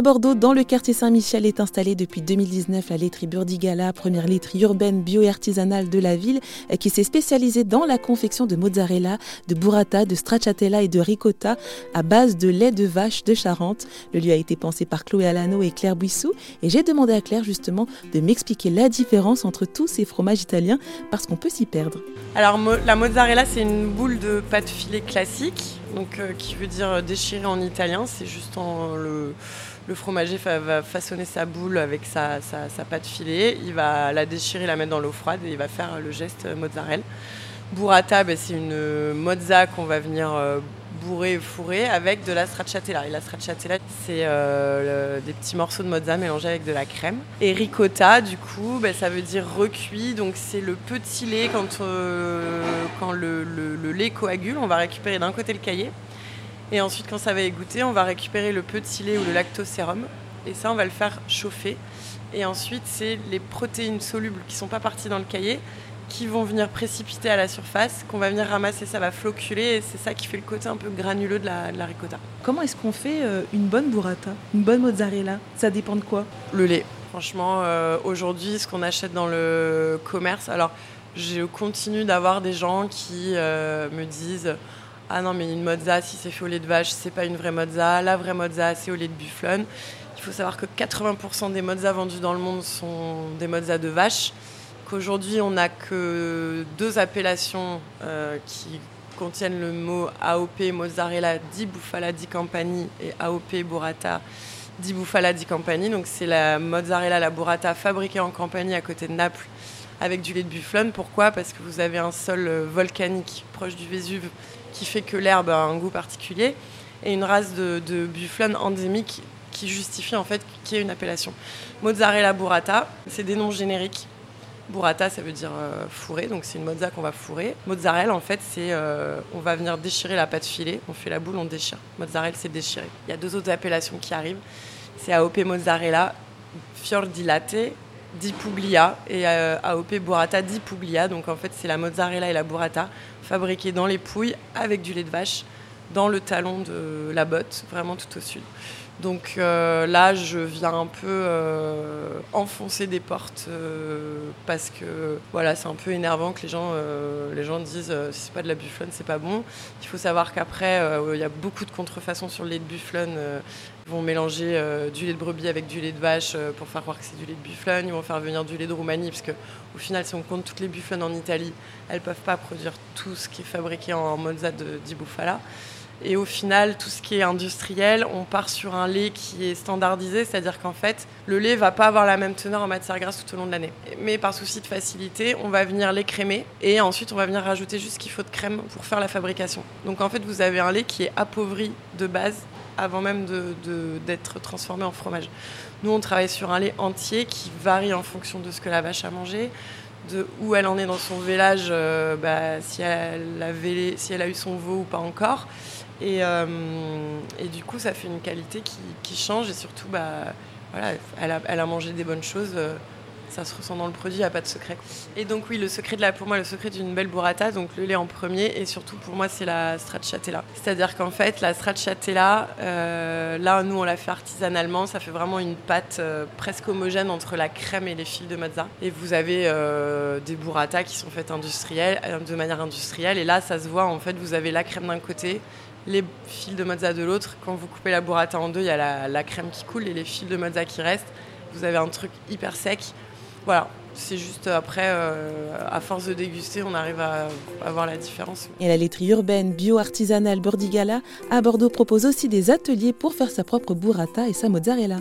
À Bordeaux, dans le quartier Saint-Michel, est installée depuis 2019 la laiterie Burdigala, première laiterie urbaine bio et artisanale de la ville, qui s'est spécialisée dans la confection de mozzarella, de burrata, de stracciatella et de ricotta à base de lait de vache de Charente. Le lieu a été pensé par Chloé Alano et Claire Buissou, et j'ai demandé à Claire justement de m'expliquer la différence entre tous ces fromages italiens, parce qu'on peut s'y perdre. Alors la mozzarella, c'est une boule de pâte filée classique, donc qui veut dire déchirée en italien. C'est juste le fromager va façonner sa boule avec sa pâte filée, il va la déchirer, la mettre dans l'eau froide et il va faire le geste mozzarella. Burrata, c'est une mozza qu'on va venir bourrer et fourrer avec de la stracciatella. Et la stracciatella, c'est des petits morceaux de mozza mélangés avec de la crème. Et ricotta, du coup, ça veut dire recuit. Donc c'est le petit lait quand le lait coagule, on va récupérer d'un côté le caillé. Et ensuite, quand ça va égoutter, on va récupérer le petit lait ou le lactosérum. Et ça, on va le faire chauffer. Et ensuite, c'est les protéines solubles qui ne sont pas parties dans le caillé qui vont venir précipiter à la surface, qu'on va venir ramasser, ça va floculer. Et c'est ça qui fait le côté un peu granuleux de la ricotta. Comment est-ce qu'on fait une bonne burrata, une bonne mozzarella ? Ça dépend de quoi ? Le lait. Franchement, aujourd'hui, ce qu'on achète dans le commerce... Alors, je continue d'avoir des gens qui me disent... Ah non, mais une mozza, si c'est fait au lait de vache, c'est pas une vraie mozza. La vraie mozza, c'est au lait de bufflone. Il faut savoir que 80% des mozzas vendues dans le monde sont des mozzas de vache. Qu'aujourd'hui, on n'a que 2 appellations qui contiennent le mot AOP mozzarella di Bufala di Campania et AOP burrata di Bufala di Campania. Donc c'est la mozzarella, la burrata fabriquée en Campanie à côté de Naples avec du lait de bufflone. Pourquoi ? Parce que vous avez un sol volcanique proche du Vésuve qui fait que l'herbe a un goût particulier, et une race de bufflone endémique qui justifie en fait qu'il y ait une appellation. Mozzarella burrata, c'est des noms génériques. Burrata, ça veut dire fourré, donc c'est une mozza qu'on va fourrer. Mozzarella, en fait, c'est on va venir déchirer la pâte filée, on fait la boule, on déchire. Mozzarella, c'est déchiré. Il y a 2 autres appellations qui arrivent, c'est AOP mozzarella fior di latte di puglia et AOP burrata di puglia. Donc en fait, c'est la mozzarella et la burrata fabriquées dans les Pouilles avec du lait de vache dans le talon de la botte, vraiment tout au sud. Donc là, je viens un peu enfoncer des portes parce que voilà, c'est un peu énervant que les gens disent si c'est pas de la bufflone, c'est pas bon. Il faut savoir qu'après, il y a beaucoup de contrefaçons sur le lait de bufflone. Ils vont mélanger du lait de brebis avec du lait de vache pour faire croire que c'est du lait de bufflone. Ils vont faire venir du lait de Roumanie parce que au final, si on compte toutes les bufflones en Italie, elles peuvent pas produire tout ce qui est fabriqué en mozza di Bufala. Et au final, tout ce qui est industriel, on part sur un lait qui est standardisé, c'est-à-dire qu'en fait, le lait ne va pas avoir la même teneur en matière grasse tout au long de l'année. Mais par souci de facilité, on va venir l'écrémer et ensuite, on va venir rajouter juste ce qu'il faut de crème pour faire la fabrication. Donc en fait, vous avez un lait qui est appauvri de base avant même d'être transformé en fromage. Nous, on travaille sur un lait entier qui varie en fonction de ce que la vache a mangé, de où elle en est dans son vélage, si elle a eu son veau ou pas encore. Et du coup, ça fait une qualité qui change. Et surtout, voilà, elle a mangé des bonnes choses. Ça se ressent dans le produit, il n'y a pas de secret. Et donc oui, pour moi, le secret d'une belle burrata, donc le lait en premier. Et surtout, pour moi, c'est la stracciatella. C'est-à-dire qu'en fait, la stracciatella, là, nous, on l'a fait artisanalement. Ça fait vraiment une pâte presque homogène entre la crème et les fils de mozza. Et vous avez des burratas qui sont faites de manière industrielle. Et là, ça se voit, en fait, vous avez la crème d'un côté, les fils de mozza de l'autre. Quand vous coupez la burrata en deux, il y a la crème qui coule et les fils de mozza qui restent. Vous avez un truc hyper sec. Voilà, c'est juste après, à force de déguster, on arrive à voir la différence. Et la laiterie urbaine bio-artisanale Burdigala à Bordeaux propose aussi des ateliers pour faire sa propre burrata et sa mozzarella.